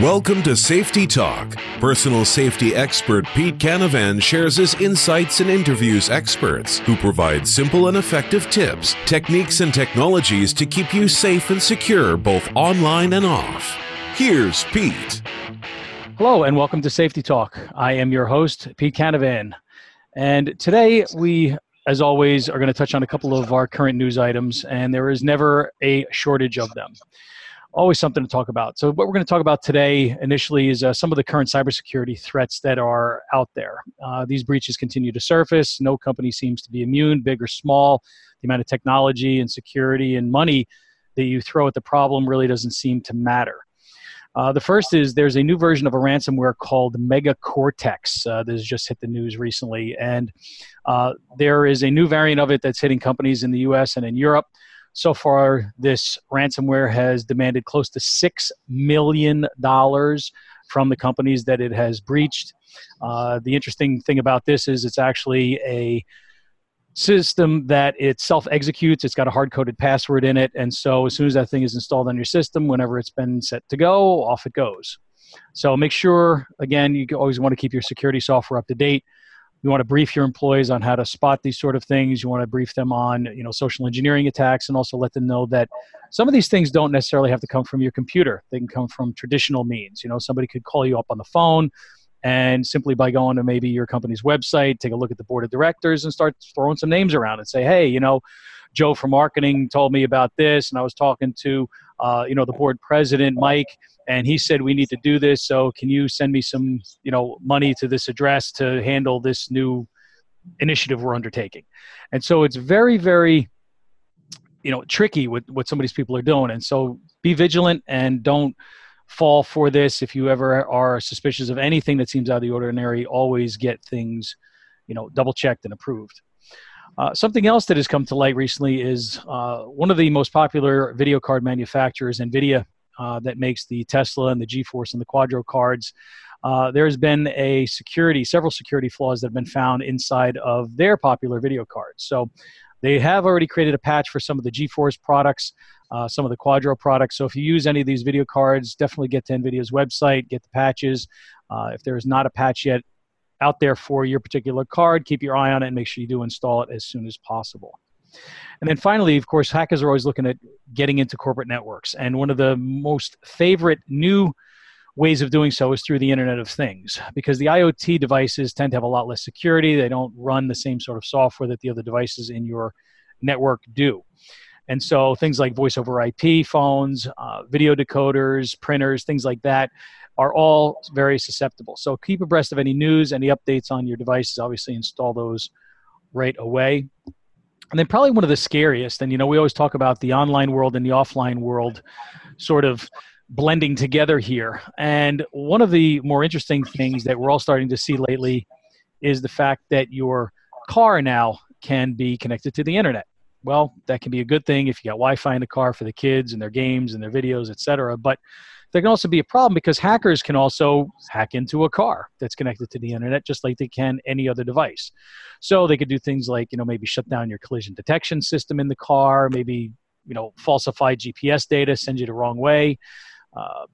Welcome to Safety Talk. Personal safety expert Pete Canavan shares his insights and interviews experts who provide simple and effective tips, techniques, and technologies to keep you safe and secure both online and off. Here's Pete. Hello, and welcome to Safety Talk. I am your host, Pete Canavan. And today we, as always, are going to touch on a couple of our current news items, and there is never a shortage of them. Always something to talk about. So what we're going to talk about today initially is some of the current cybersecurity threats that are out there. These breaches continue to surface. No company seems to be immune, big or small. The amount of technology and security and money that you throw at the problem really doesn't seem to matter. The first is there's a new version of a ransomware called Mega Cortex that has just hit the news recently. And there is a new variant of it that's hitting companies in the US and in Europe. So far, this ransomware has demanded close to $6 million from the companies that it has breached. The interesting thing about this is it's actually a system that it self-executes. It's got a hard-coded password in it. And so as soon as that thing is installed on your system, whenever it's been set to go, off it goes. So make sure, again, you always want to keep your security software up to date. You want to brief your employees on how to spot these sort of things. You want to brief them on, social engineering attacks, and also let them know that some of these things don't necessarily have to come from your computer. They can come from traditional means. Somebody could call you up on the phone, and simply by going to maybe your company's website, take a look at the board of directors and start throwing some names around and say, hey, Joe from marketing told me about this, and I was talking to, the board president, Mike, and he said we need to do this, so can you send me some, money to this address to handle this new initiative we're undertaking? And so it's very, very, tricky with what some of these people are doing. And so be vigilant and don't fall for this. If you ever are suspicious of anything that seems out of the ordinary, always get things, double checked and approved. Something else that has come to light recently is one of the most popular video card manufacturers, NVIDIA, that makes the Tesla and the GeForce and the Quadro cards. There's been several security flaws that have been found inside of their popular video cards. So they have already created a patch for some of the GeForce products, some of the Quadro products. So if you use any of these video cards, definitely get to NVIDIA's website, get the patches. If there is not a patch yet out there for your particular card, keep your eye on it and make sure you do install it as soon as possible. And then finally, of course, hackers are always looking at getting into corporate networks. And one of the most favorite new ways of doing so is through the Internet of Things, because the IoT devices tend to have a lot less security. They don't run the same sort of software that the other devices in your network do. And so things like voice over IP, phones, video decoders, printers, things like that are all very susceptible. So keep abreast of any news, any updates on your devices. Obviously, install those right away. And then probably one of the scariest, and we always talk about the online world and the offline world sort of blending together here. And one of the more interesting things that we're all starting to see lately is the fact that your car now can be connected to the internet. Well, that can be a good thing if you got Wi-Fi in the car for the kids and their games and their videos, et cetera. But there can also be a problem because hackers can also hack into a car that's connected to the internet, just like they can any other device. So they could do things like, maybe shut down your collision detection system in the car, maybe, falsify GPS data, send you the wrong way,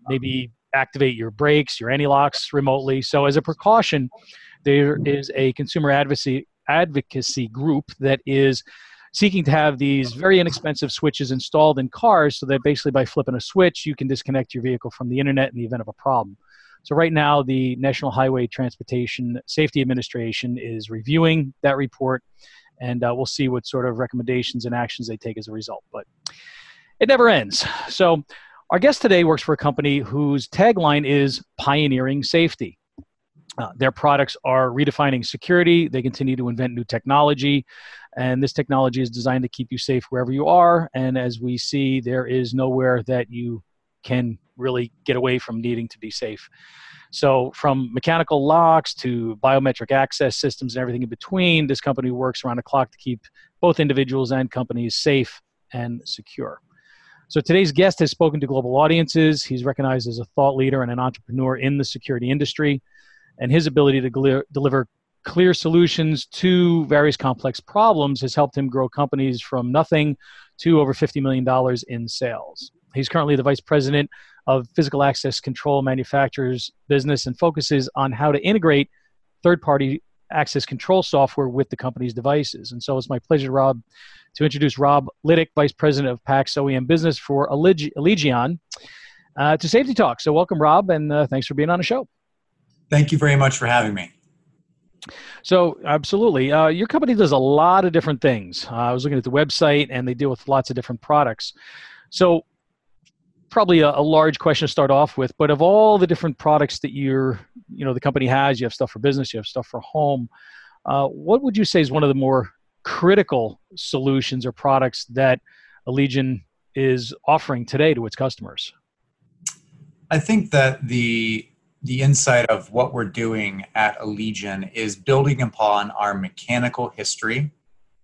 maybe activate your brakes, your anti-locks remotely. So as a precaution, there is a consumer advocacy group that is seeking to have these very inexpensive switches installed in cars so that basically by flipping a switch, you can disconnect your vehicle from the internet in the event of a problem. So right now, the National Highway Transportation Safety Administration is reviewing that report, and we'll see what sort of recommendations and actions they take as a result. But it never ends. So our guest today works for a company whose tagline is pioneering safety. Their products are redefining security. They continue to invent new technology, and this technology is designed to keep you safe wherever you are. And as we see, there is nowhere that you can really get away from needing to be safe. So from mechanical locks to biometric access systems and everything in between, this company works around the clock to keep both individuals and companies safe and secure. So today's guest has spoken to global audiences. He's recognized as a thought leader and an entrepreneur in the security industry. And his ability to deliver clear solutions to various complex problems has helped him grow companies from nothing to over $50 million in sales. He's currently the vice president of physical access control manufacturers business and focuses on how to integrate third-party access control software with the company's devices. And so it's my pleasure, Rob, to introduce Rob Lydick, Vice President of PACS OEM Business for Allegion, to Safety Talk. So welcome, Rob, and thanks for being on the show. Thank you very much for having me. So absolutely. Your company does a lot of different things. I was looking at the website, and they deal with lots of different products. So probably a large question to start off with, but of all the different products that the company has, you have stuff for business, you have stuff for home. What would you say is one of the more critical solutions or products that Allegion is offering today to its customers? I think that the insight of what we're doing at Allegion is building upon our mechanical history,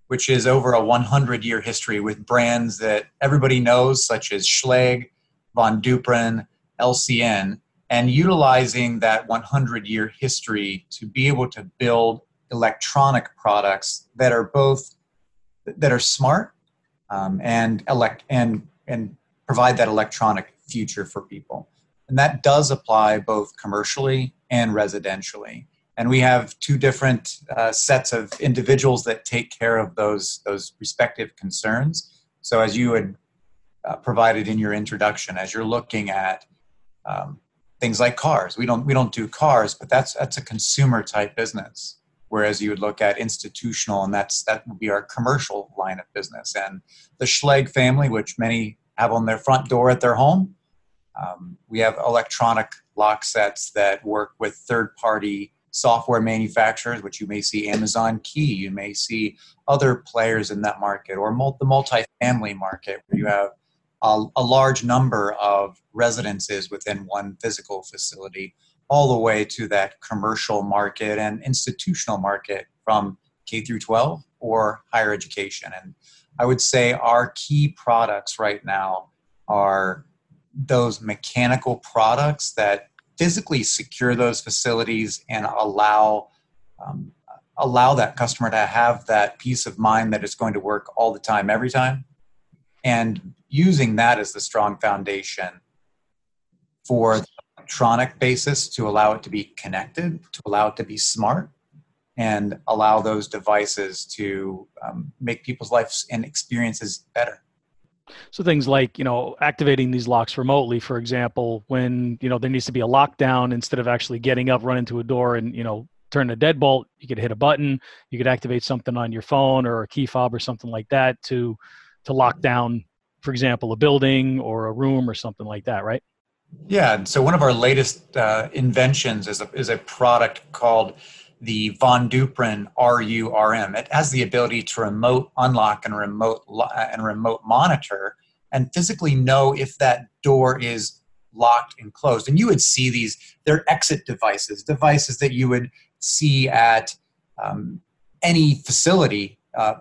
which is over a 100-year history with brands that everybody knows, such as Schlage, Von Duprin, LCN, and utilizing that 100-year history to be able to build electronic products that are both smart and provide that electronic future for people. And that does apply both commercially and residentially. And we have two different sets of individuals that take care of those respective concerns. So as you had provided in your introduction, as you're looking at things like cars, we don't do cars, but that's a consumer type business. Whereas you would look at institutional, and that would be our commercial line of business. And the Schlage family, which many have on their front door at their home, we have electronic lock sets that work with third-party software manufacturers, which you may see Amazon Key, you may see other players in that market, or the multifamily market, where you have a large number of residences within one physical facility, all the way to that commercial market and institutional market from K through 12 or higher education. And I would say our key products right now are those mechanical products that physically secure those facilities and allow that customer to have that peace of mind that it's going to work all the time, every time, and using that as the strong foundation for the electronic basis to allow it to be connected, to allow it to be smart, and allow those devices to make people's lives and experiences better. So things like, activating these locks remotely, for example, when, there needs to be a lockdown, instead of actually getting up, running to a door and, turn a deadbolt, you could hit a button, you could activate something on your phone or a key fob or something like that to lock down, for example, a building or a room or something like that, right? Yeah. And so one of our latest inventions is a product called the Von Duprin RURM. It has the ability to remote unlock and remote monitor and physically know if that door is locked and closed. And you would see these, they're exit devices that you would see at any facility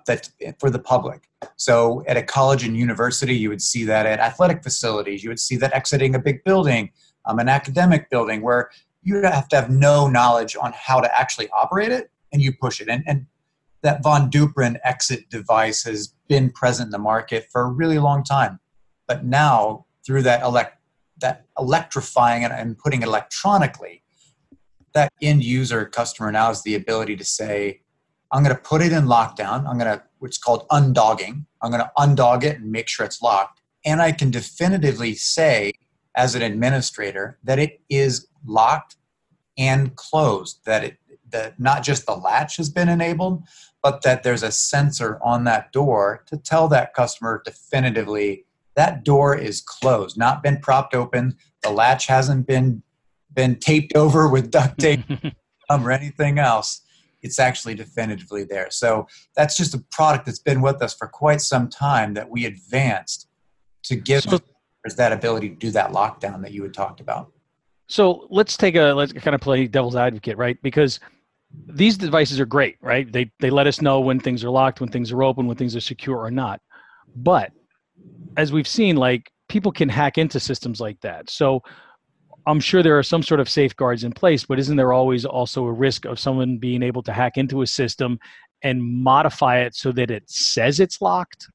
that's for the public. So at a college and university, you would see that at athletic facilities, you would see that exiting a big building, an academic building, where you have to have no knowledge on how to actually operate it, and you push it. And that Von Duprin exit device has been present in the market for a really long time. But now, through that electrifying and putting it electronically, that end user customer now has the ability to say, I'm going to put it in lockdown. I'm going to, what's called undogging. I'm going to undog it and make sure it's locked. And I can definitively say, as an administrator, that it is locked and closed, that not just the latch has been enabled, but that there's a sensor on that door to tell that customer definitively that door is closed, not been propped open, the latch hasn't been taped over with duct tape or anything else. It's actually definitively there. So that's just a product that's been with us for quite some time that we advanced to give that ability to do that lockdown that you had talked about. So let's kind of play devil's advocate, right? Because these devices are great, right? They let us know when things are locked, when things are open, when things are secure or not. But as we've seen, people can hack into systems like that. So I'm sure there are some sort of safeguards in place, but isn't there always also a risk of someone being able to hack into a system and modify it so that it says it's locked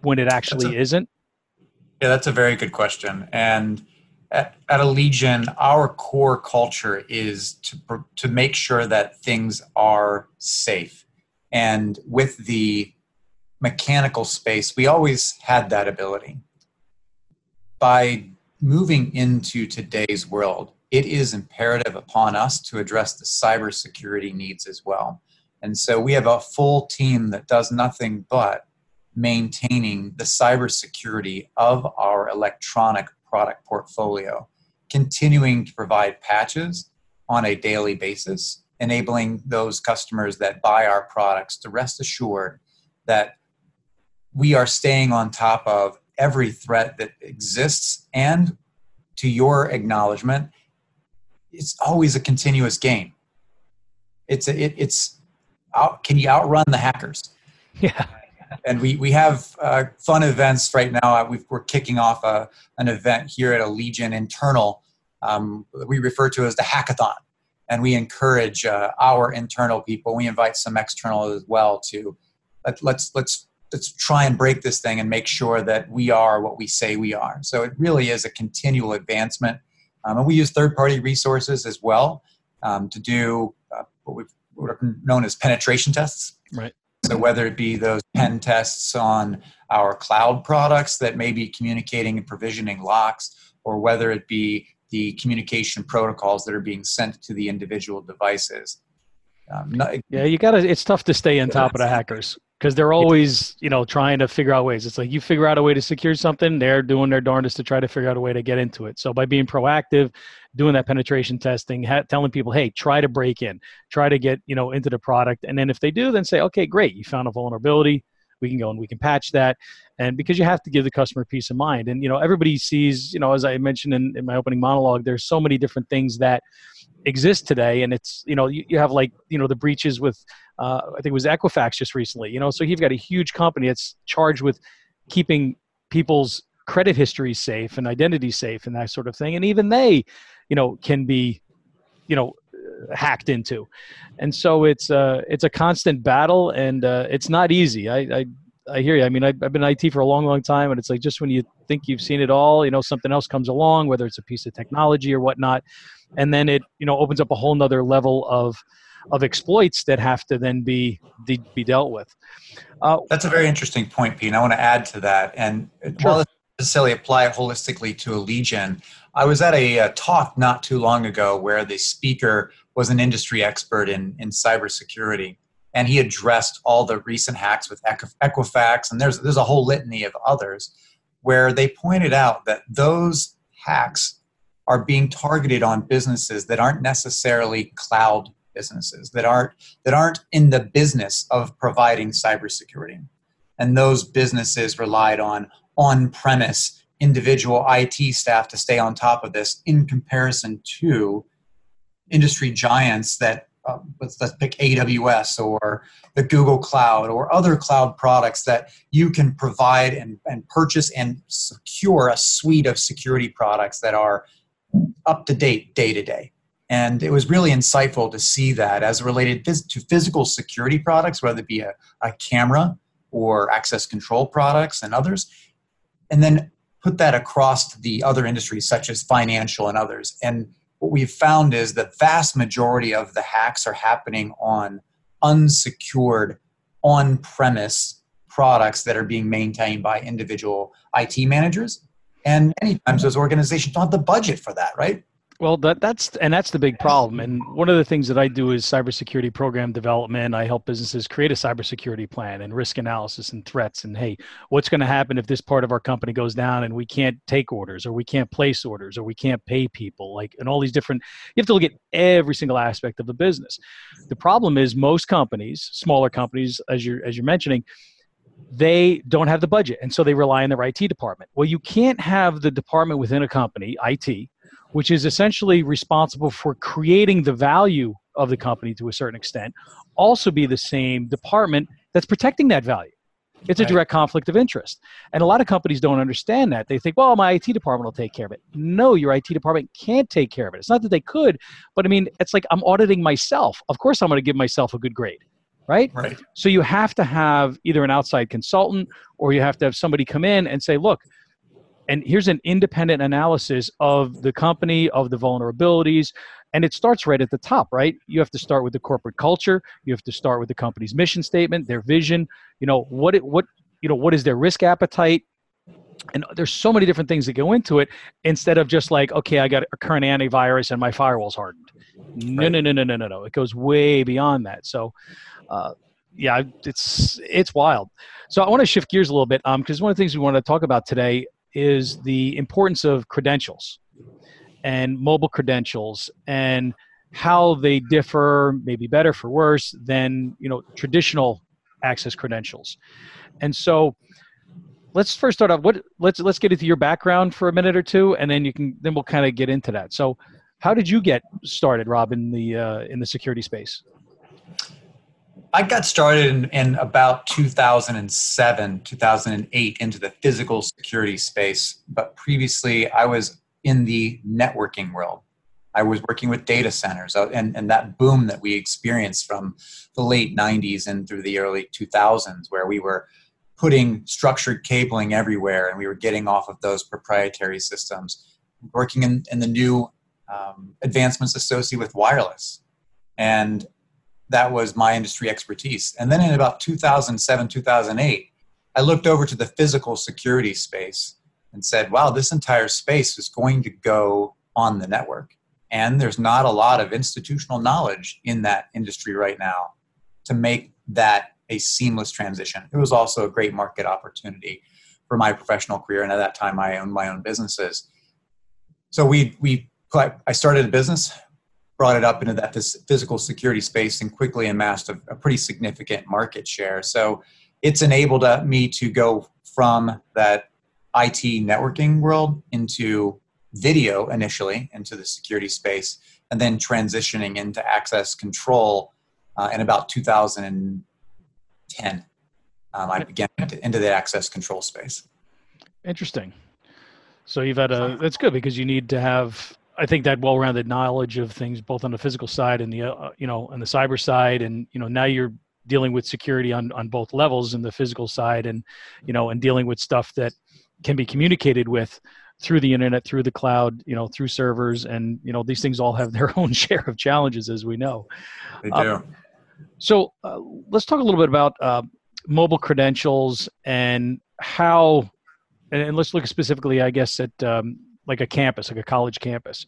when it actually isn't? Yeah, that's a very good question. And at Allegion, our core culture is to make sure that things are safe. And with the mechanical space, we always had that ability. By moving into today's world, it is imperative upon us to address the cybersecurity needs as well. And so we have a full team that does nothing but maintaining the cybersecurity of our electronic product portfolio, continuing to provide patches on a daily basis, enabling those customers that buy our products to rest assured that we are staying on top of every threat that exists. And to your acknowledgement, it's always a continuous game. Can you outrun the hackers? Yeah. And we have fun events right now. We're kicking off an event here at Allegion internal, we refer to as the hackathon. And we encourage our internal people. We invite some external as well to let's try and break this thing and make sure that we are what we say we are. So it really is a continual advancement. And we use third-party resources as well to do what are known as penetration tests. Right. So whether it be those pen tests on our cloud products that may be communicating and provisioning locks, or whether it be the communication protocols that are being sent to the individual devices. It's tough to stay on top of the hackers because they're always, trying to figure out ways. It's like you figure out a way to secure something, they're doing their darndest to try to figure out a way to get into it. So by being proactive, doing that penetration testing, telling people, hey, try to break in, try to get, into the product. And then if they do, then say, okay, great, you found a vulnerability. We can go and we can patch that. And because you have to give the customer peace of mind. And, everybody sees, as I mentioned in my opening monologue, there's so many different things that exist today. And it's, you have like, the breaches with, I think it was Equifax just recently, so you've got a huge company that's charged with keeping people's credit history safe and identity safe and that sort of thing. And even they, can be, hacked into. And so it's a constant battle and it's not easy. I hear you. I mean, I've been in IT for a long, long time, and it's like just when you think you've seen it all, something else comes along, whether it's a piece of technology or whatnot, and then it opens up a whole nother level of exploits that have to then be dealt with. That's a very interesting point, Pete. And I want to add to that, and while it doesn't necessarily apply holistically to Allegion, I was at a talk not too long ago where the speaker was an industry expert in cybersecurity. And he addressed all the recent hacks with Equifax, and there's a whole litany of others, where they pointed out that those hacks are being targeted on businesses that aren't necessarily cloud businesses, that aren't in the business of providing cybersecurity. And those businesses relied on on-premise individual IT staff to stay on top of this in comparison to industry giants that let's pick AWS or the Google Cloud or other cloud products that you can provide and purchase and secure a suite of security products that are up to date day to day. And it was really insightful to see that as related to physical security products, whether it be a camera or access control products and others, and then put that across to the other industries such as financial and others. And what we've found is the vast majority of the hacks are happening on unsecured, on-premise products that are being maintained by individual IT managers. And many times those organizations don't have the budget for that, right? Well, that's the big problem. And one of the things that I do is cybersecurity program development. I help businesses create a cybersecurity plan and risk analysis and threats. And hey, what's going to happen if this part of our company goes down and we can't take orders or we can't place orders or we can't pay people? And all these different, you have to look at every single aspect of the business. The problem is most companies, smaller companies, as you're mentioning, they don't have the budget. And so they rely on their IT department. Well, you can't have the department within a company, IT, which is essentially responsible for creating the value of the company to a certain extent, also be the same department that's protecting that value. It's a direct conflict of interest. And a lot of companies don't understand that. They think, well, my IT department will take care of it. No, your IT department can't take care of it. It's not that they could, but I mean, it's like I'm auditing myself. Of course, I'm going to give myself a good grade. Right? So you have to have either an outside consultant or you have to have somebody come in and say, look, and here's an independent analysis of the company, of the vulnerabilities. And it starts right at the top, right? You have to start with the corporate culture. You have to start with the company's mission statement, their vision. You know, what is their risk appetite? And there's so many different things that go into it instead of just like, okay, I got a current antivirus and my firewall's hardened. No, no. It goes way beyond that. So, yeah, it's wild. So I want to shift gears a little bit because one of the things we want to talk about today is the importance of credentials and mobile credentials and how they differ, maybe better for worse, than, you know, traditional access credentials. And so let's first start off, let's get into your background for a minute or two, and then we'll kind of get into that. So how did you get started, Rob, in the security space? I got started in about 2007, 2008 into the physical security space, but previously I was in the networking world. I was working with data centers and that boom that we experienced from the late 90s and through the early 2000s, where we were putting structured cabling everywhere and we were getting off of those proprietary systems, working in the new advancements associated with wireless. And that was my industry expertise. And then in about 2007, 2008, I looked over to the physical security space and said, wow, this entire space is going to go on the network. And there's not a lot of institutional knowledge in that industry right now to make that a seamless transition. It was also a great market opportunity for my professional career. And at that time, I owned my own businesses. So I started a business, brought it up into that physical security space, and quickly amassed a pretty significant market share. So it's enabled me to go from that IT networking world into video initially, into the security space, and then transitioning into access control in about 2010. I began into the access control space. Interesting. So you've had that's good, because you need to have, I think, that well-rounded knowledge of things, both on the physical side and the cyber side. And, you know, now you're dealing with security on both levels, in the physical side and, you know, and dealing with stuff that can be communicated with through the internet, through the cloud, you know, through servers. And, you know, these things all have their own share of challenges, as we know. They do. So let's talk a little bit about mobile credentials and how, and let's look specifically, I guess, at like a campus, like a college campus.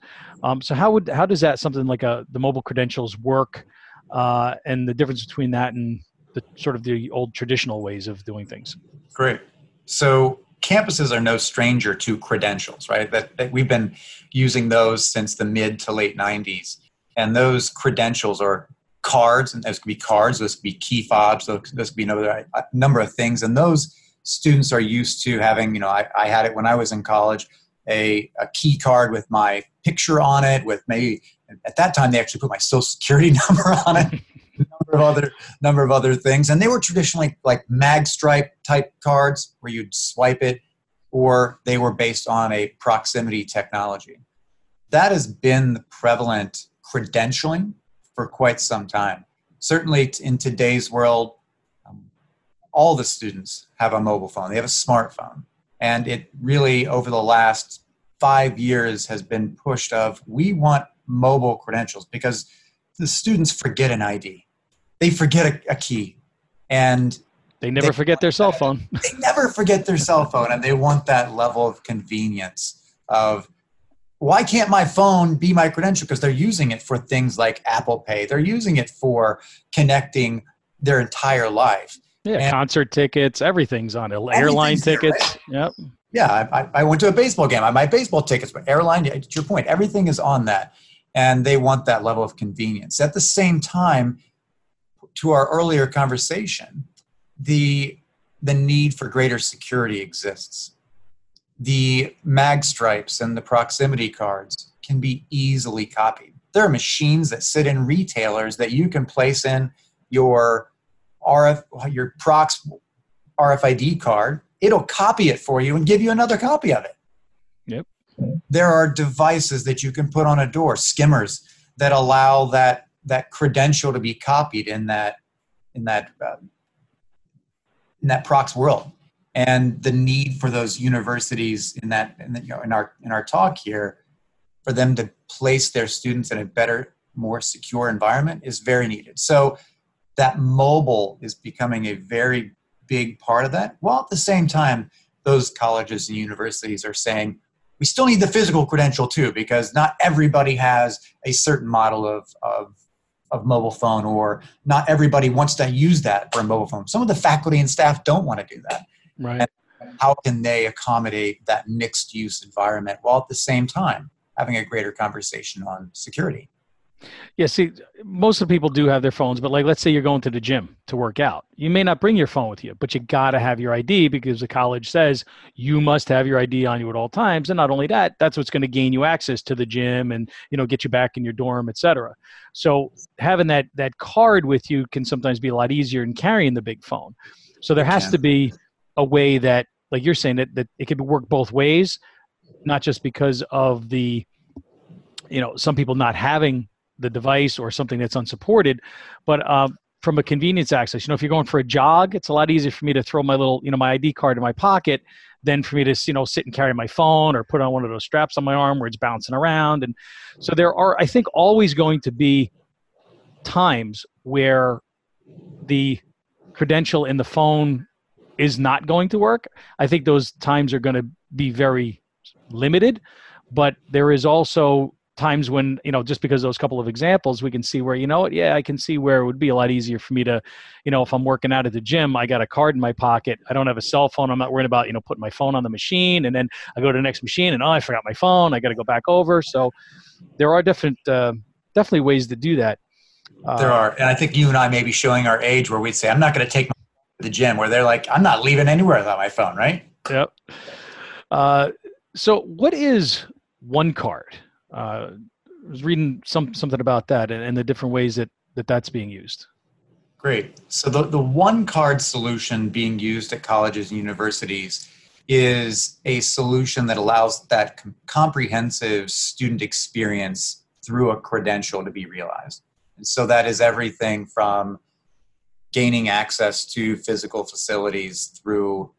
So how does that, something like the mobile credentials work, and the difference between that and the sort of the old traditional ways of doing things? Great. So campuses are no stranger to credentials, right? That we've been using those since the mid to late 90s. And those credentials are cards, and those could be cards, those could be key fobs, those could be a number of things. And those students are used to having, you know, I had it when I was in college, a key card with my picture on it, with maybe, at that time they actually put my social security number on it, a number of other things. And they were traditionally like magstripe type cards where you'd swipe it, or they were based on a proximity technology. That has been the prevalent credentialing for quite some time. Certainly in today's world, all the students have a mobile phone. They have a smartphone. And it really, over the last 5 years, has been pushed of, we want mobile credentials, because the students forget an ID. They forget a key. And they never forget their cell phone. They never forget their cell phone. And they want that level of convenience of, why can't my phone be my credential? Because they're using it for things like Apple Pay. They're using it for connecting their entire life. Yeah, and concert tickets, everything's on it. Airline tickets. There, right? Yep. Yeah, I went to a baseball game. My baseball tickets, but airline, to your point, everything is on that. And they want that level of convenience. At the same time, to our earlier conversation, the need for greater security exists. The mag stripes and the proximity cards can be easily copied. There are machines that sit in retailers that you can place in your Prox RFID card. It'll copy it for you and give you another copy of it. Yep. There are devices that you can put on a door, skimmers, that allow that credential to be copied in that Prox world. and the need for those universities in that, in our talk here, for them to place their students in a better, more secure environment is very needed. So that mobile is becoming a very big part of that, while at the same time, those colleges and universities are saying, we still need the physical credential too, because not everybody has a certain model of mobile phone, or not everybody wants to use that for a mobile phone. Some of the faculty and staff don't want to do that. Right. And how can they accommodate that mixed use environment while at the same time having a greater conversation on security? Yeah, see, most of the people do have their phones, but like, let's say you're going to the gym to work out. You may not bring your phone with you, but you got to have your ID because the college says you must have your ID on you at all times. And not only that, that's what's going to gain you access to the gym and, you know, get you back in your dorm, et cetera. So having that card with you can sometimes be a lot easier than carrying the big phone. So there has to be a way that, like you're saying, that it could work both ways, not just because of the, you know, some people not having the device or something that's unsupported, but from a convenience access, you know, if you're going for a jog, it's a lot easier for me to throw my little, you know, my ID card in my pocket than for me to, you know, sit and carry my phone or put on one of those straps on my arm where it's bouncing around. And so there are, I think, always going to be times where the credential in the phone is not going to work. I think those times are going to be very limited, but there is also times when, you know, just because those couple of examples, we can see where, you know, yeah, I can see where it would be a lot easier for me to, you know, if I'm working out at the gym, I got a card in my pocket. I don't have a cell phone. I'm not worrying about, you know, putting my phone on the machine, and then I go to the next machine and, oh, I forgot my phone. I got to go back over. So there are different, definitely ways to do that. There are. And I think you and I may be showing our age where we'd say, I'm not going to take my phone to the gym, where they're like, I'm not leaving anywhere without my phone. Right. Yep. So what is one card? I was reading something about that and the different ways that's being used. Great. So the one card solution being used at colleges and universities is a solution that allows that comprehensive student experience through a credential to be realized. And so that is everything from gaining access to physical facilities through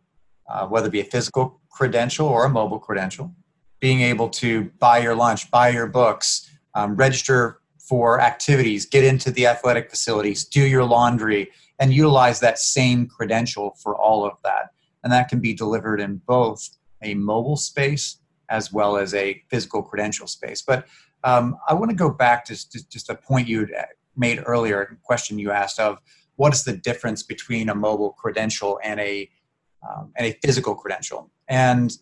whether it be a physical credential or a mobile credential, being able to buy your lunch, buy your books, register for activities, get into the athletic facilities, do your laundry, and utilize that same credential for all of that. And that can be delivered in both a mobile space as well as a physical credential space. But I want to go back to just a point you made earlier, a question you asked of, what is the difference between a mobile credential and a physical credential? And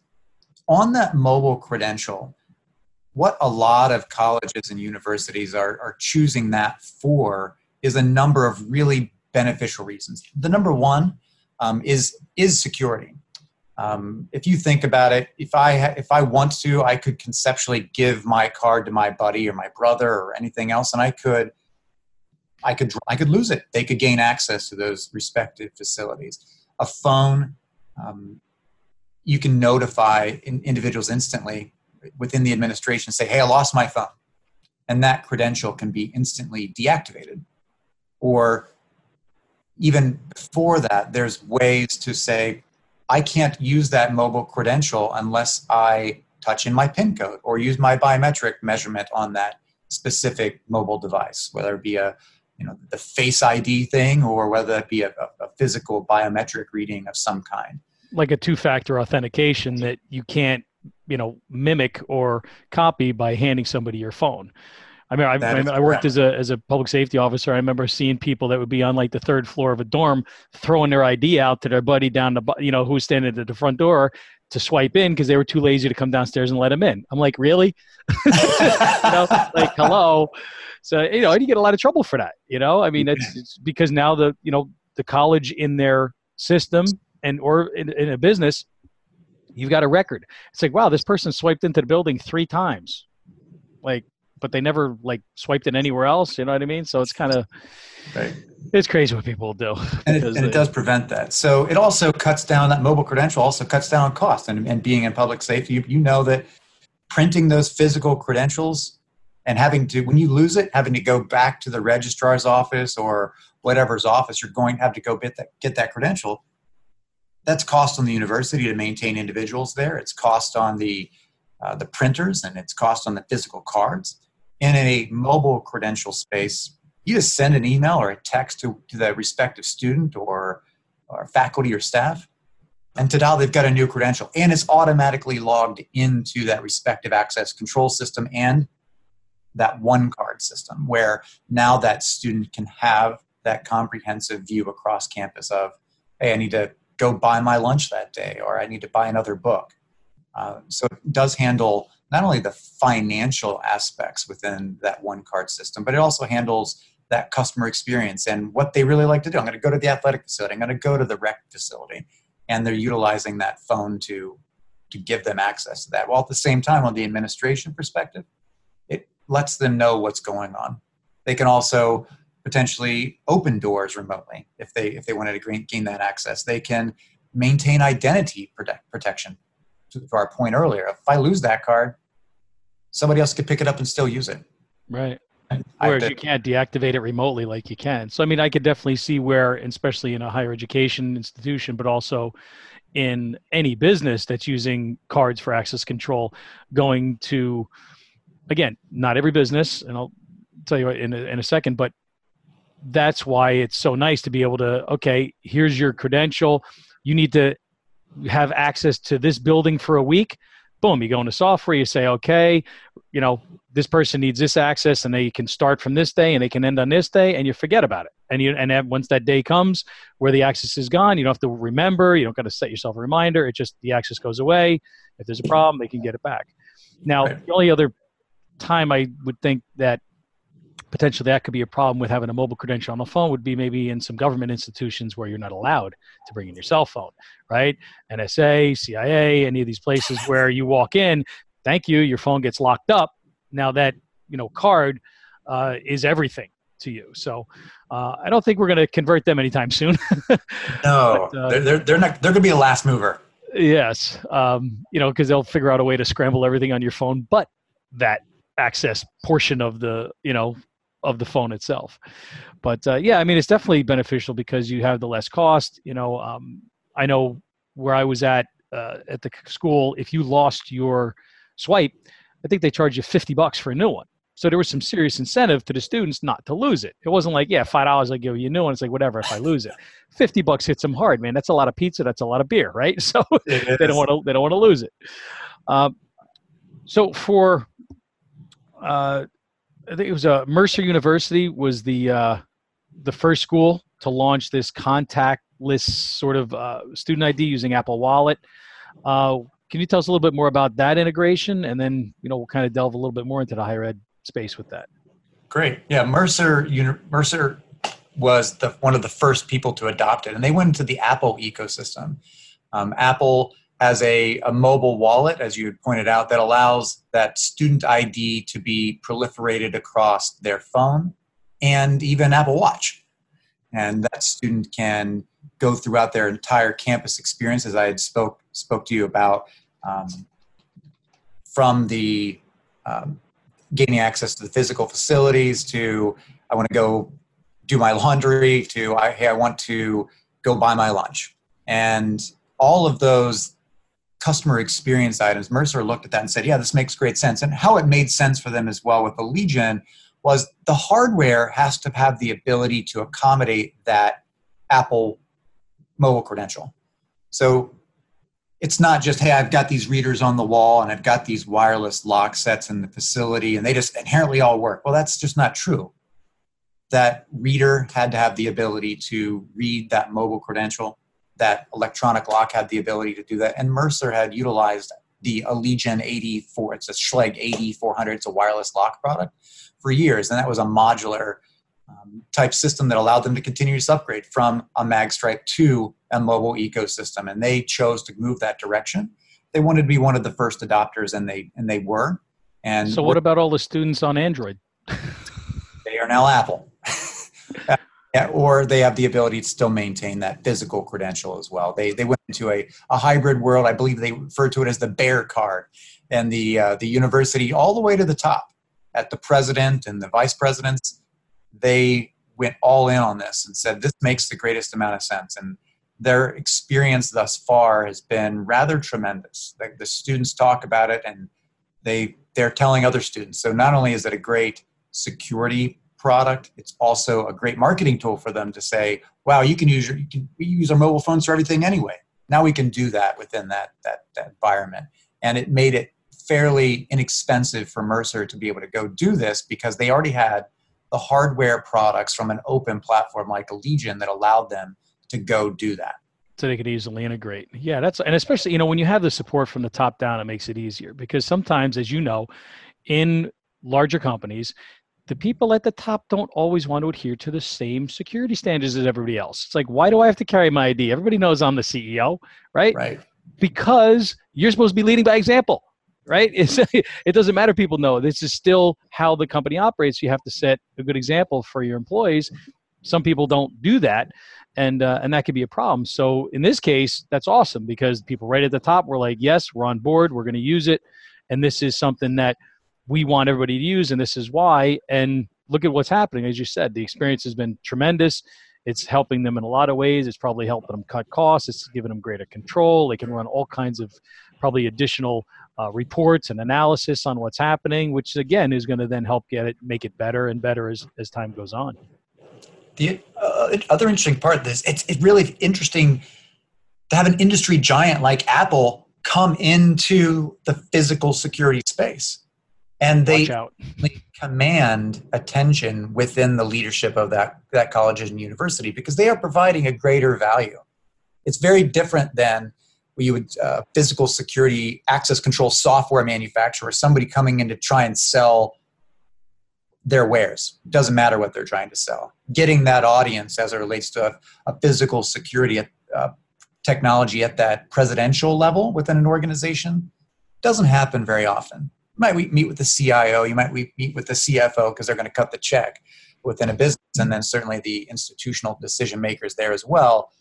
on that mobile credential, what a lot of colleges and universities are choosing that for is a number of really beneficial reasons. The number one is security. If you think about it, if I want to, I could conceptually give my card to my buddy or my brother or anything else, and I could lose it. They could gain access to those respective facilities. A phone. You can notify individuals instantly within the administration, say, hey, I lost my phone. And that credential can be instantly deactivated. Or even before that, there's ways to say, I can't use that mobile credential unless I touch in my PIN code or use my biometric measurement on that specific mobile device, whether it be a, you know, the face ID thing, or whether it be a physical biometric reading of some kind. Like a two-factor authentication that you can't, you know, mimic or copy by handing somebody your phone. I mean, I worked as a public safety officer. I remember seeing people that would be on like the third floor of a dorm throwing their ID out to their buddy down the, you know, who's standing at the front door to swipe in because they were too lazy to come downstairs and let him in. I'm like, really? You know, like, hello. So, you know, and you get a lot of trouble for that. You know, I mean, it's because now the, you know, the college in their system, and or in a business, you've got a record. It's like, wow, this person swiped into the building 3 times, like, but they never like swiped in anywhere else. You know what I mean? So it's kind of, It's crazy what people do. And it does prevent that. So it also cuts down, that mobile credential also cuts down cost. And being in public safety, you know that printing those physical credentials and having to, when you lose it, having to go back to the registrar's office or whatever's office, you're going to have to go get that credential. That's cost on the university to maintain individuals there. It's cost on the printers, and it's cost on the physical cards. And in a mobile credential space, you just send an email or a text to the respective student or faculty or staff, and ta-da, they've got a new credential. And it's automatically logged into that respective access control system and that one card system, where now that student can have that comprehensive view across campus of, hey, I need to go buy my lunch that day, or I need to buy another book. So it does handle not only the financial aspects within that one card system, but it also handles that customer experience and what they really like to do. I'm going to go to the athletic facility. I'm going to go to the rec facility. And they're utilizing that phone to give them access to that. While at the same time, on the administration perspective, it lets them know what's going on. They can also potentially open doors remotely if they wanted to gain that access. They can maintain identity protection. To our point earlier, if I lose that card, somebody else could pick it up and still use it. Right. Whereas you can't deactivate it remotely like you can. So, I mean, I could definitely see where, especially in a higher education institution, but also in any business that's using cards for access control, going to, again, not every business, and I'll tell you in a second, but that's why it's so nice to be able to, okay, here's your credential. You need to have access to this building for a week. Boom, you go into software, you say, okay, you know, this person needs this access, and they can start from this day and they can end on this day, and you forget about it. And once that day comes where the access is gone, you don't have to remember, you don't got to set yourself a reminder. It just, the access goes away. If there's a problem, they can get it back. Now, the only other time I would think that potentially that could be a problem with having a mobile credential on the phone would be maybe in some government institutions where you're not allowed to bring in your cell phone, right? NSA, CIA, any of these places where you walk in, thank you, your phone gets locked up. Now that, you know, card is everything to you. So I don't think we're going to convert them anytime soon. No, but, they're going to be a last mover. Yes. You know, because they'll figure out a way to scramble everything on your phone, but that access portion of the, you know, of the phone itself. But yeah, I mean, it's definitely beneficial because you have the less cost. You know, I know where I was at the school, if you lost your swipe, I think they charge you $50 for a new one. So there was some serious incentive to the students not to lose it. It wasn't like, yeah, $5, I give you a new one. It's like, whatever, if I lose it, $50 hits them hard, man. That's a lot of pizza. That's a lot of beer, right? So they don't want to lose it. So for, I think it was Mercer University was the first school to launch this contactless sort of student ID using Apple Wallet. Can you tell us a little bit more about that integration? And then, you know, we'll kind of delve a little bit more into the higher ed space with that. Great. Yeah, Mercer was one of the first people to adopt it. And they went into the Apple ecosystem. Apple has a mobile wallet, as you had pointed out, that allows that student ID to be proliferated across their phone and even Apple Watch. And that student can go throughout their entire campus experience, as I had spoke to you about, from the gaining access to the physical facilities to, I want to go do my laundry, to, hey, I want to go buy my lunch. And all of those customer experience items, Mercer looked at that and said, yeah, this makes great sense. And how it made sense for them as well with Allegion was the hardware has to have the ability to accommodate that Apple mobile credential. So it's not just, hey, I've got these readers on the wall and I've got these wireless lock sets in the facility and they just inherently all work. Well, that's just not true. That reader had to have the ability to read that mobile credential. That electronic lock had the ability to do that. And Mercer had utilized the Allegion AD4, it's a Schlage AD400, it's a wireless lock product, for years. And that was a modular type system that allowed them to continue to upgrade from a magstripe to a mobile ecosystem. And they chose to move that direction. They wanted to be one of the first adopters, and they were. And so what about all the students on Android? They are now Apple. Yeah, or they have the ability to still maintain that physical credential as well. They went into a hybrid world. I believe they refer to it as the bear card, and the university all the way to the top at the president and the vice presidents. They went all in on this and said, this makes the greatest amount of sense. And their experience thus far has been rather tremendous. Like, the students talk about it and they're telling other students. So not only is it a great security product, it's also a great marketing tool for them to say, wow, we use our mobile phones for everything anyway. Now we can do that within that environment. And it made it fairly inexpensive for Mercer to be able to go do this, because they already had the hardware products from an open platform like Allegion that allowed them to go do that. So they could easily integrate. Yeah, and especially, when you have the support from the top down, it makes it easier, because sometimes, as you know, in larger companies, the people at the top don't always want to adhere to the same security standards as everybody else. It's like, why do I have to carry my ID? Everybody knows I'm the CEO, right? Right. Because you're supposed to be leading by example, right? It doesn't matter if people know. This is still how the company operates. You have to set a good example for your employees. Some people don't do that, and that could be a problem. So in this case, that's awesome, because people right at the top were like, yes, we're on board, we're going to use it, and this is something that we want everybody to use, and this is why. And look at what's happening. As you said, the experience has been tremendous. It's helping them in a lot of ways. It's probably helping them cut costs. It's giving them greater control. They can run all kinds of probably additional reports and analysis on what's happening, which again is going to then help make it better and better as time goes on. The other interesting part of this, it's really interesting to have an industry giant like Apple come into the physical security space. And they command attention within the leadership of that college and university, because they are providing a greater value. It's very different than physical security access control software manufacturer, somebody coming in to try and sell their wares. It doesn't matter what they're trying to sell. Getting that audience as it relates to a physical security technology at that presidential level within an organization doesn't happen very often. You might meet with the CIO, you might meet with the CFO, because they're going to cut the check within a business, and then certainly the institutional decision makers there as well.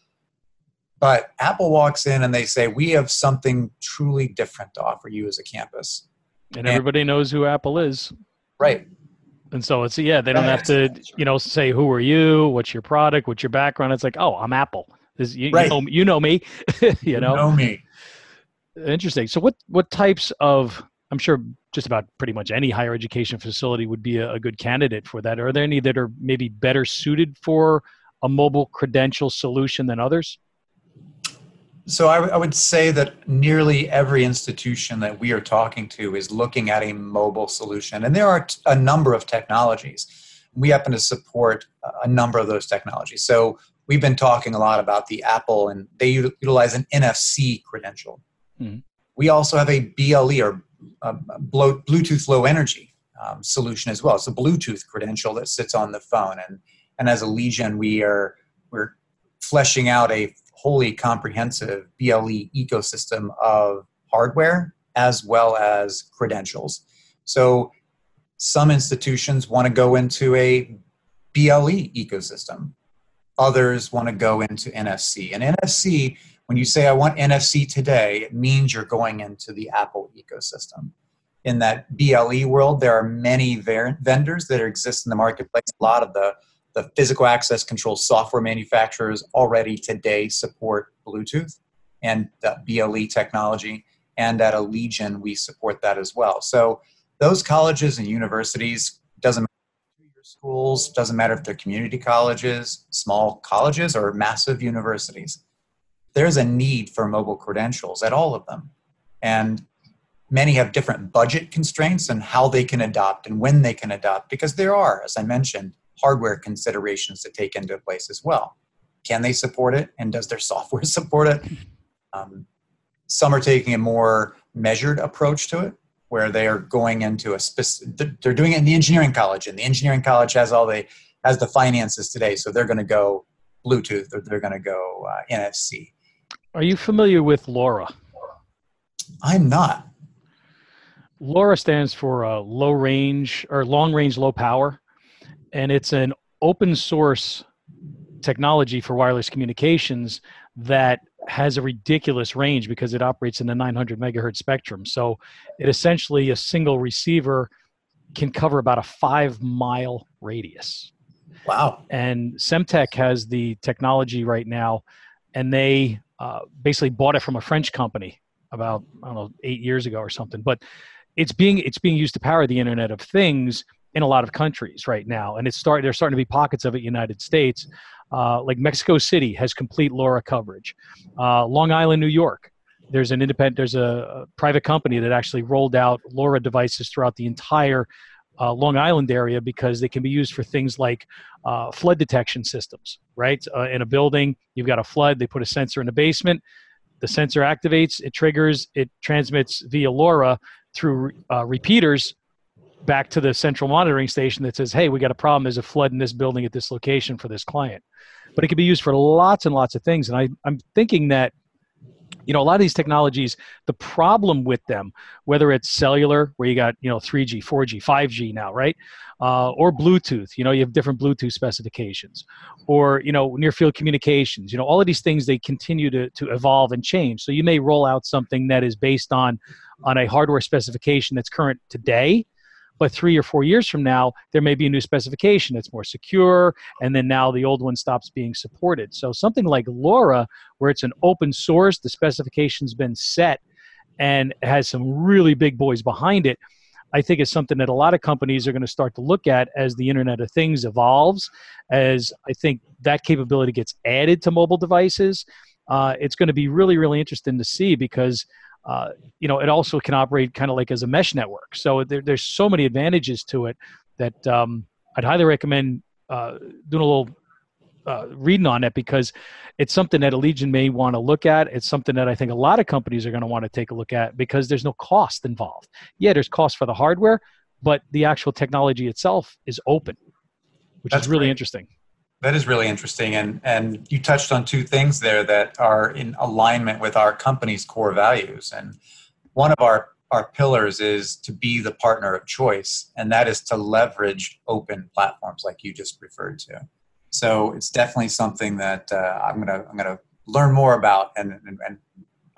But Apple walks in and they say, we have something truly different to offer you as a campus. And everybody knows who Apple is. Right. And so it's, yeah, they don't have to, say, who are you? What's your product? What's your background? It's like, oh, I'm Apple. You know me. You know me. Interesting. So what types of, I'm sure just about pretty much any higher education facility would be a good candidate for that. Are there any that are maybe better suited for a mobile credential solution than others? So I would say that nearly every institution that we are talking to is looking at a mobile solution. And there are a number of technologies. We happen to support a number of those technologies. So we've been talking a lot about the Apple, and they utilize an NFC credential. Mm-hmm. We also have a BLE, or Bluetooth low energy solution as well. It's a Bluetooth credential that sits on the phone, and as Allegion, we're fleshing out a wholly comprehensive BLE ecosystem of hardware as well as credentials. So some institutions want to go into a BLE ecosystem. Others want to go into NFC. And NFC, when you say, I want NFC today, it means you're going into the Apple ecosystem. In that BLE world, there are many vendors that exist in the marketplace. A lot of the physical access control software manufacturers already today support Bluetooth and the BLE technology. And at Allegion, we support that as well. So those colleges and universities, doesn't matter if they're schools, doesn't matter if they're community colleges, small colleges, or massive universities. There's a need for mobile credentials at all of them. And many have different budget constraints and how they can adopt and when they can adopt, because there are, as I mentioned, hardware considerations to take into place as well. Can they support it? And does their software support it? Some are taking a more measured approach to it, where they are going into they're doing it in the engineering college, and the engineering college has the finances today. So they're going to go Bluetooth, or they're going to go NFC. Are you familiar with LoRa? I'm not. LoRa stands for low range, or long range, low power. And it's an open source technology for wireless communications that has a ridiculous range, because it operates in the 900 megahertz spectrum. So it essentially, a single receiver can cover about a 5-mile radius. Wow. And Semtech has the technology right now and they basically bought it from a French company about, I don't know, 8 years ago or something. But it's being used to power the Internet of Things in a lot of countries right now, and there's starting to be pockets of it in the United States. Like Mexico City has complete LoRa coverage. Long Island, New York, there's a private company that actually rolled out LoRa devices throughout the entire Long Island area, because they can be used for things like flood detection systems, right? In a building, you've got a flood, they put a sensor in the basement, the sensor activates, it triggers, it transmits via LoRa through repeaters back to the central monitoring station that says, hey, we got a problem, there's a flood in this building at this location for this client. But it can be used for lots and lots of things. And I'm thinking that, you know, a lot of these technologies, the problem with them, whether it's cellular, where you got, you know, 3G, 4G, 5G now, right? Or Bluetooth, you know, you have different Bluetooth specifications, or, you know, near field communications, you know, all of these things, they continue to evolve and change. So you may roll out something that is based on a hardware specification that's current today, but 3 or 4 years from now, there may be a new specification that's more secure, and then now the old one stops being supported. So something like LoRa, where it's an open source, the specification's been set, and has some really big boys behind it, I think is something that a lot of companies are going to start to look at as the Internet of Things evolves, as I think that capability gets added to mobile devices. It's going to be really, really interesting to see, because you know, it also can operate kind of like as a mesh network. So there's so many advantages to it that I'd highly recommend doing a little reading on it, because it's something that Allegion may want to look at. It's something that I think a lot of companies are going to want to take a look at, because there's no cost involved. Yeah, there's cost for the hardware, but the actual technology itself is open, which That's is really great. Interesting. That is really interesting, and you touched on two things there that are in alignment with our company's core values. And one of our pillars is to be the partner of choice, and that is to leverage open platforms like you just referred to. So it's definitely something that I'm gonna learn more about, and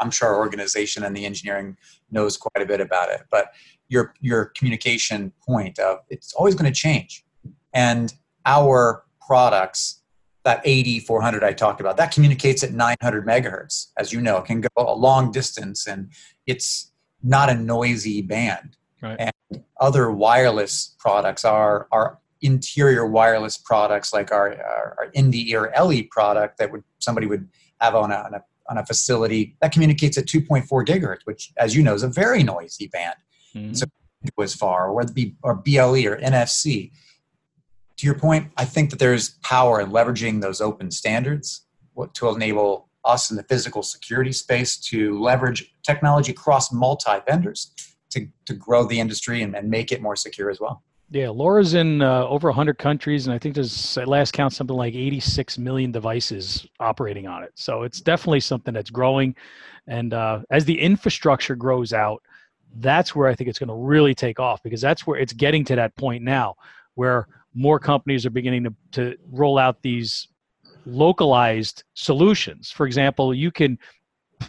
I'm sure our organization and the engineering knows quite a bit about it. But your communication point of it's always going to change, and our products, that AD400 I talked about, that communicates at 900 megahertz. As you know, it can go a long distance, and it's not a noisy band. Right. And other wireless products, our interior wireless products, like our in-the-ear LE product that somebody would have on a facility, that communicates at 2.4 gigahertz, which, as you know, is a very noisy band. Mm-hmm. So it goes far, whether it be or BLE or NFC. To your point, I think that there's power in leveraging those open standards to enable us in the physical security space to leverage technology across multi-vendors to grow the industry and make it more secure as well. Yeah, LoRa's in over 100 countries, and I think there's, at last count, something like 86 million devices operating on it. So it's definitely something that's growing. And as the infrastructure grows out, that's where I think it's going to really take off, because that's where it's getting to that point now where more companies are beginning to roll out these localized solutions. For example, you could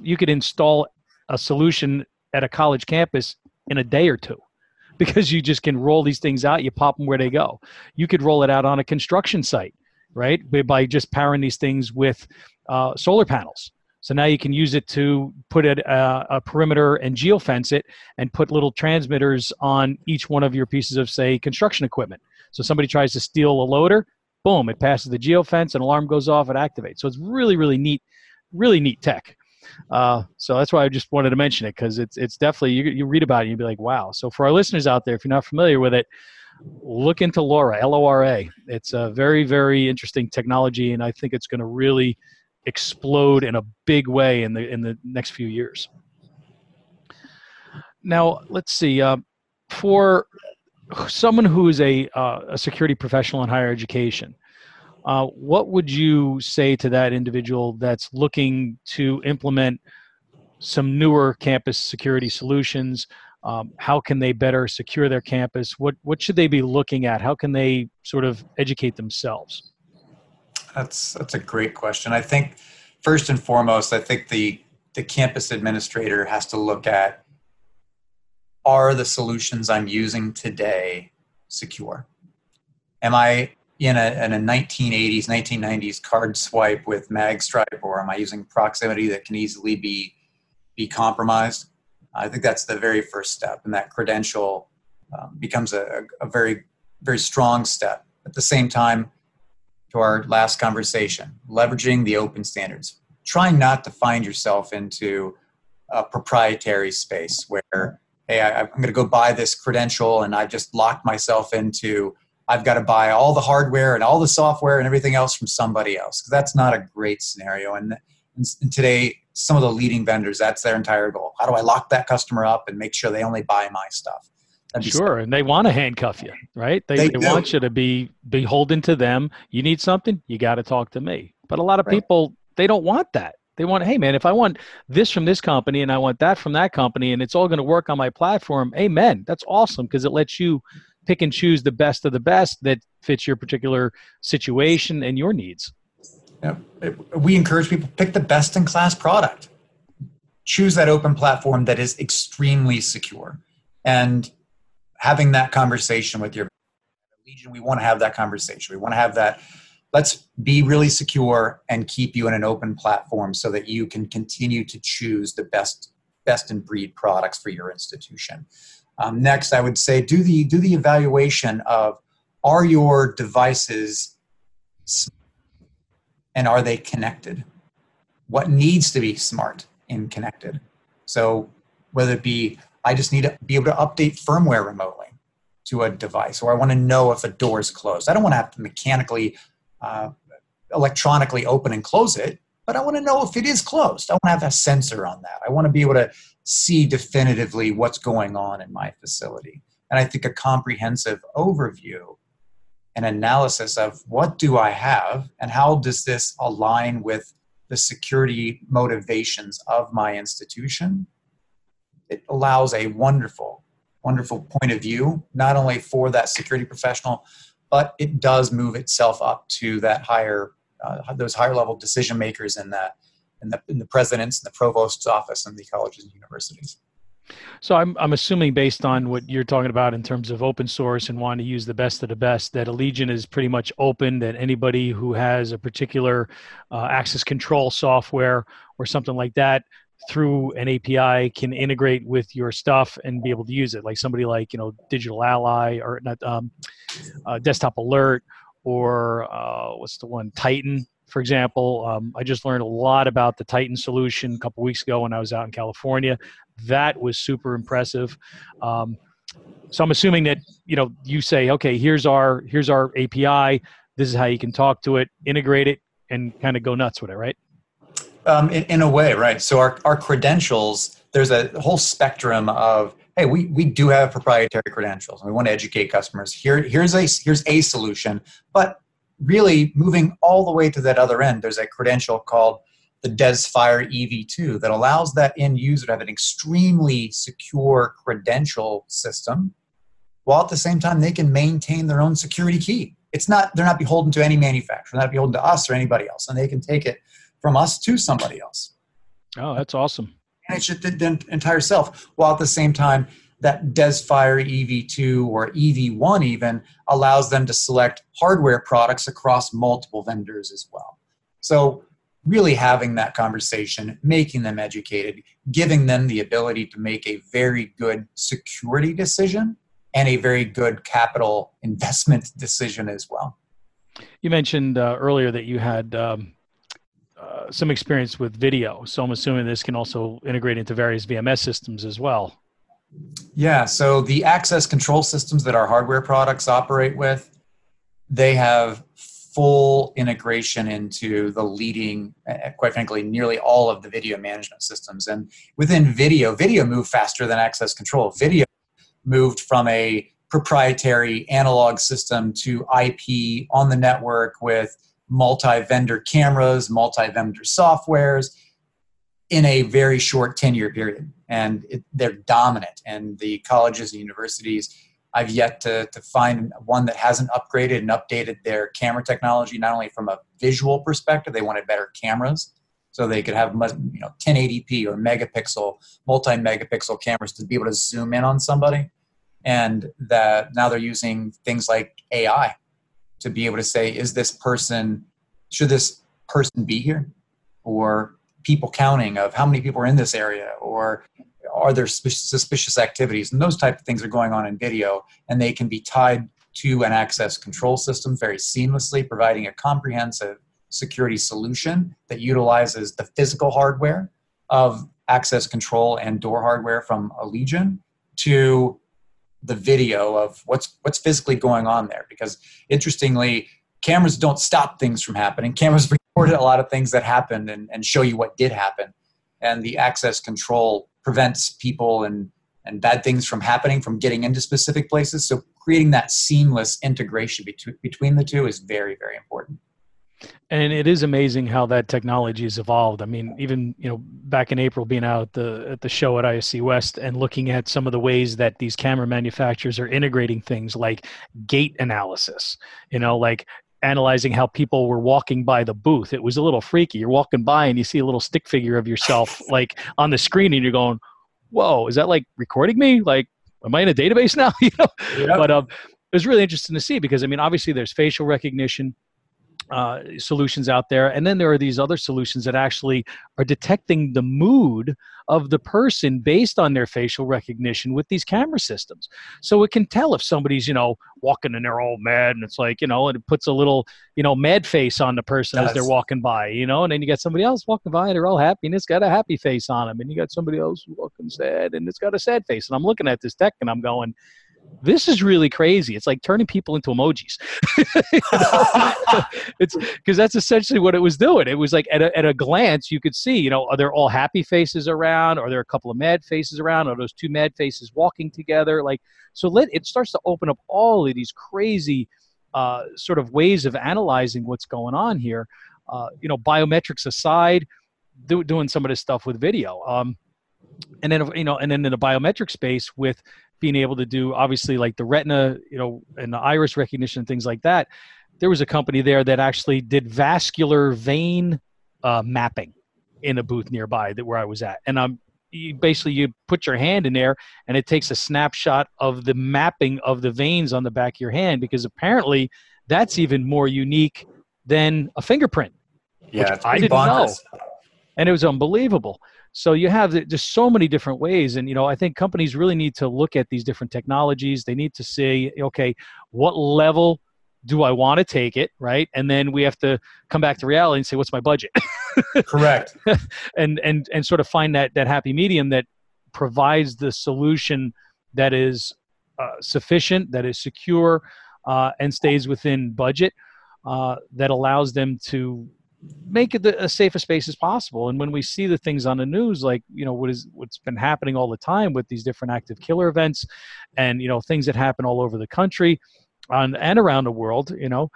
install a solution at a college campus in a day or two, because you just can roll these things out, you pop them where they go. You could roll it out on a construction site, right? By just powering these things with solar panels. So now you can use it to put a perimeter and geofence it, and put little transmitters on each one of your pieces of, say, construction equipment. So somebody tries to steal a loader, boom, it passes the geofence, an alarm goes off, it activates. So it's really, really neat tech. So that's why I just wanted to mention it, because it's definitely, you read about it, you'd be like, wow. So for our listeners out there, if you're not familiar with it, look into LoRa, L-O-R-A. It's a very, very interesting technology, and I think it's going to really explode in a big way in the next few years. Now, let's see. For someone who is a security professional in higher education, what would you say to that individual that's looking to implement some newer campus security solutions? How can they better secure their campus? What should they be looking at? How can they sort of educate themselves? That's a great question. I think first and foremost, I think the campus administrator has to look at, are the solutions I'm using today secure? Am I in a 1980s, 1990s card swipe with magstripe, or am I using proximity that can easily be compromised? I think that's the very first step, and that credential becomes a very, very strong step. At the same time, to our last conversation, leveraging the open standards. Try not to find yourself into a proprietary space where, hey, I'm going to go buy this credential and I've just locked myself into, I've got to buy all the hardware and all the software and everything else from somebody else. Because that's not a great scenario. And today, some of the leading vendors, that's their entire goal. How do I lock that customer up and make sure they only buy my stuff? Sure, and they want to handcuff you, right? They want you to be beholden to them. You need something, you got to talk to me. But a lot of people, they don't want that. They want, hey, man, if I want this from this company and I want that from that company and it's all going to work on my platform, amen. That's awesome, because it lets you pick and choose the best of the best that fits your particular situation and your needs. Yeah. We encourage people, pick the best-in-class product. Choose that open platform that is extremely secure. And having that conversation with your Allegion, we want to have that conversation. We want to have that, let's be really secure and keep you in an open platform so that you can continue to choose the best in breed products for your institution. Next, I would say do the evaluation of, are your devices smart and are they connected? What needs to be smart and connected? So whether it be, I just need to be able to update firmware remotely to a device, or I want to know if a door is closed. I don't want to have to mechanically, electronically open and close it, but I want to know if it is closed. I want to have a sensor on that. I want to be able to see definitively what's going on in my facility. And I think a comprehensive overview and analysis of what do I have and how does this align with the security motivations of my institution. It allows a wonderful, wonderful point of view, not only for that security professional, but it does move itself up to that higher, those higher level decision makers in the president's and the provost's office and the colleges and universities. So I'm assuming, based on what you're talking about in terms of open source and wanting to use the best of the best, that Allegion is pretty much open, that anybody who has a particular access control software or something like that through an API can integrate with your stuff and be able to use it. Like somebody like, Digital Ally or not, Desktop Alert, or what's the one, Titan, for example. I just learned a lot about the Titan solution a couple weeks ago when I was out in California. That was super impressive. So I'm assuming that, you say, okay, here's our API. This is how you can talk to it, integrate it, and kind of go nuts with it, right? In a way, right? So our credentials, there's a whole spectrum of, hey, we do have proprietary credentials and we want to educate customers. Here's a solution, but really moving all the way to that other end, there's a credential called the DESFire EV2 that allows that end user to have an extremely secure credential system, while at the same time they can maintain their own security key. They're not beholden to any manufacturer, not beholden to us or anybody else, and they can take it from us to somebody else. Oh, that's awesome. And it's just the entire self, while at the same time that DESFire EV2 or EV1 even allows them to select hardware products across multiple vendors as well. So really having that conversation, making them educated, giving them the ability to make a very good security decision and a very good capital investment decision as well. You mentioned earlier that you had some experience with video. So I'm assuming this can also integrate into various VMS systems as well. Yeah. So the access control systems that our hardware products operate with, they have full integration into the leading, quite frankly, nearly all of the video management systems. And within video moved faster than access control. Video moved from a proprietary analog system to IP on the network with multi-vendor cameras, multi-vendor softwares in a very short 10-year period. And they're dominant. And the colleges and universities, I've yet to find one that hasn't upgraded and updated their camera technology, not only from a visual perspective, they wanted better cameras so they could have 1080p or megapixel, multi-megapixel cameras to be able to zoom in on somebody. And that now they're using things like AI to be able to say, is this person, should this person be here? Or people counting of how many people are in this area, or are there suspicious activities? And those type of things are going on in video, and they can be tied to an access control system very seamlessly, providing a comprehensive security solution that utilizes the physical hardware of access control and door hardware from Allegion to the video of what's physically going on there. Because interestingly, cameras don't stop things from happening. Cameras record a lot of things that happened and show you what did happen. And the access control prevents people and bad things from happening, from getting into specific places. So creating that seamless integration between the two is very, very important. And it is amazing how that technology has evolved. I mean, even, you know, back in April, being out at the show at ISC West and looking at some of the ways that these camera manufacturers are integrating things like gait analysis, you know, like analyzing how people were walking by the booth. It was a little freaky. You're walking by and you see a little stick figure of yourself like on the screen and you're going, whoa, is that like recording me? Like, am I in a database now? You know? Yep. But it was really interesting to see because, I mean, obviously there's facial recognition solutions out there. And then there are these other solutions that actually are detecting the mood of the person based on their facial recognition with these camera systems. So it can tell if somebody's, you know, walking and they're all mad and it's like, you know, and it puts a little, you know, mad face on the person as they're walking by, you know, and then you got somebody else walking by and they're all happy and it's got a happy face on them. And you got somebody else walking sad and it's got a sad face. And I'm looking at this tech and I'm going, this is really crazy. It's like turning people into emojis. It's because that's essentially what it was doing. It was like at a glance, you could see, you know, are there all happy faces around? Are there a couple of mad faces around? Are those two mad faces walking together? Like, so it starts to open up all of these crazy sort of ways of analyzing what's going on here. You know, biometrics aside, doing some of this stuff with video. And then, you know, and then in the biometric space with being able to do obviously like the retina, you know, and the iris recognition and things like that. There was a company there that actually did vascular vein mapping in a booth nearby where I was at. And you put your hand in there and it takes a snapshot of the mapping of the veins on the back of your hand, because apparently that's even more unique than a fingerprint. Yeah, which I didn't know. And it was unbelievable. So you have just so many different ways. And, you know, I think companies really need to look at these different technologies. They need to say, okay, what level do I want to take it, right? And then we have to come back to reality and say, what's my budget? Correct. and sort of find that happy medium that provides the solution that is sufficient, that is secure, and stays within budget, that allows them to make it as safe a space as possible. And when we see the things on the news, like, you know, what's been happening all the time with these different active killer events and, you know, things that happen all over the country and around the world, you know,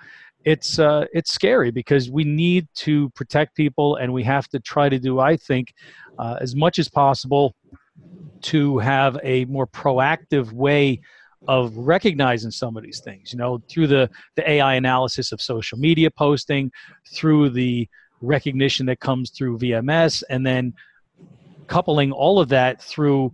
it's scary because we need to protect people and we have to try to do, I think, as much as possible to have a more proactive way of recognizing some of these things, you know, through the AI analysis of social media posting, through the recognition that comes through VMS, and then coupling all of that through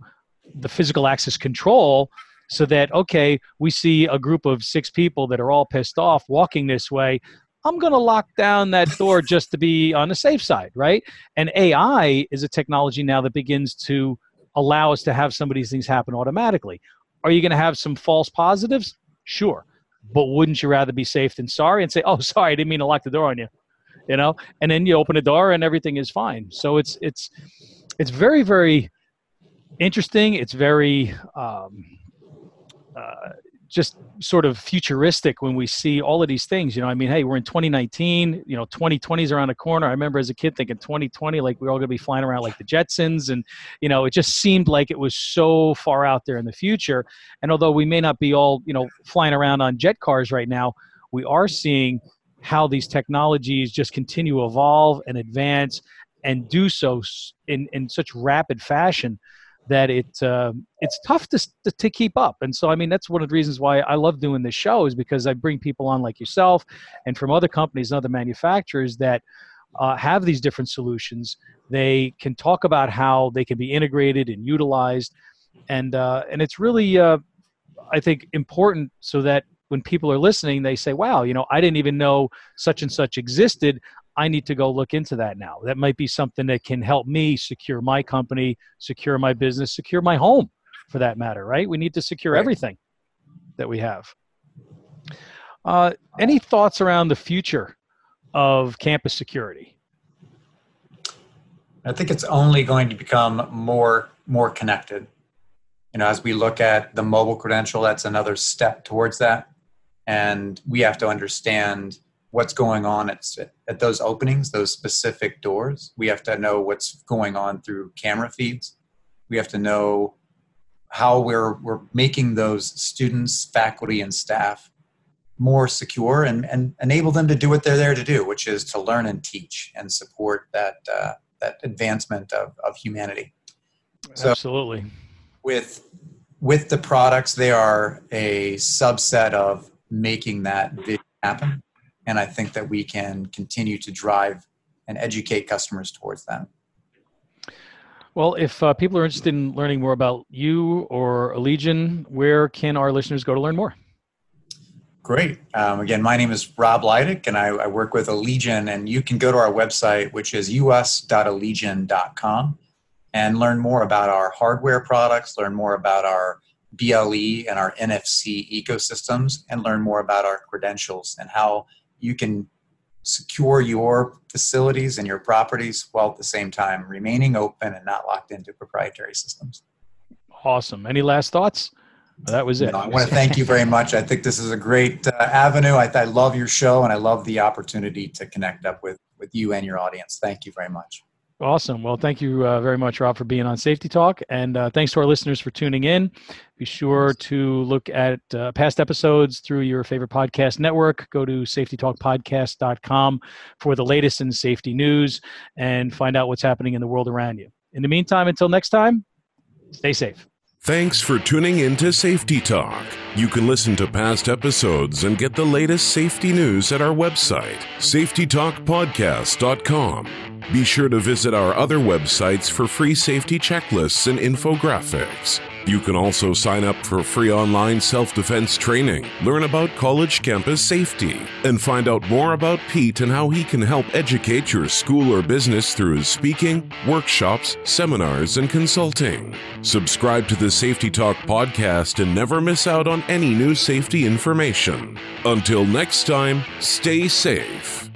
the physical access control so that, okay, we see a group of 6 people that are all pissed off walking this way. I'm going to lock down that door just to be on the safe side, right? And AI is a technology now that begins to allow us to have some of these things happen automatically. Are you going to have some false positives? Sure. But wouldn't you rather be safe than sorry and say, oh, sorry, I didn't mean to lock the door on you, you know? And then you open the door and everything is fine. So it's very, very interesting. It's very just sort of futuristic when we see all of these things, you know? I mean, hey, we're in 2019, you know, 2020 is around the corner. I remember as a kid thinking 2020, like we're all going to be flying around like the Jetsons. And, you know, it just seemed like it was so far out there in the future. And although we may not be all, you know, flying around on jet cars right now, we are seeing how these technologies just continue to evolve and advance and do so in such rapid fashion that it's tough to keep up. And so, I mean, that's one of the reasons why I love doing this show, is because I bring people on like yourself and from other companies and other manufacturers that have these different solutions. They can talk about how they can be integrated and utilized. And it's really, I think, important so that when people are listening, they say, wow, you know, I didn't even know such and such existed. I need to go look into that now. That might be something that can help me secure my company, secure my business, secure my home for that matter, right? We need to secure everything that we have. Any thoughts around the future of campus security? I think it's only going to become more connected. You know, as we look at the mobile credential, that's another step towards that. And we have to understand what's going on at those openings, those specific doors. We have to know what's going on through camera feeds. We have to know how we're making those students, faculty, and staff more secure and enable them to do what they're there to do, which is to learn and teach and support that that advancement of humanity. So absolutely. With the products, they are a subset of making that vision happen. And I think that we can continue to drive and educate customers towards that. Well, if people are interested in learning more about you or Allegion, where can our listeners go to learn more? Great. Again, my name is Rob Lydick, and I work with Allegion, and you can go to our website, which is us.allegion.com, and learn more about our hardware products, learn more about our BLE and our NFC ecosystems, and learn more about our credentials and how you can secure your facilities and your properties while at the same time remaining open and not locked into proprietary systems. Awesome. Any last thoughts? Well, that was it. No, I want to thank you very much. I think this is a great avenue. I love your show, and I love the opportunity to connect up with you and your audience. Thank you very much. Awesome. Well, thank you very much, Rob, for being on Safety Talk. And thanks to our listeners for tuning in. Be sure to look at past episodes through your favorite podcast network. Go to safetytalkpodcast.com for the latest in safety news and find out what's happening in the world around you. In the meantime, until next time, stay safe. Thanks for tuning in to Safety Talk. You can listen to past episodes and get the latest safety news at our website, safetytalkpodcast.com. Be sure to visit our other websites for free safety checklists and infographics. You can also sign up for free online self-defense training, learn about college campus safety, and find out more about Pete and how he can help educate your school or business through his speaking, workshops, seminars, and consulting. Subscribe to the Safety Talk podcast and never miss out on any new safety information. Until next time, stay safe.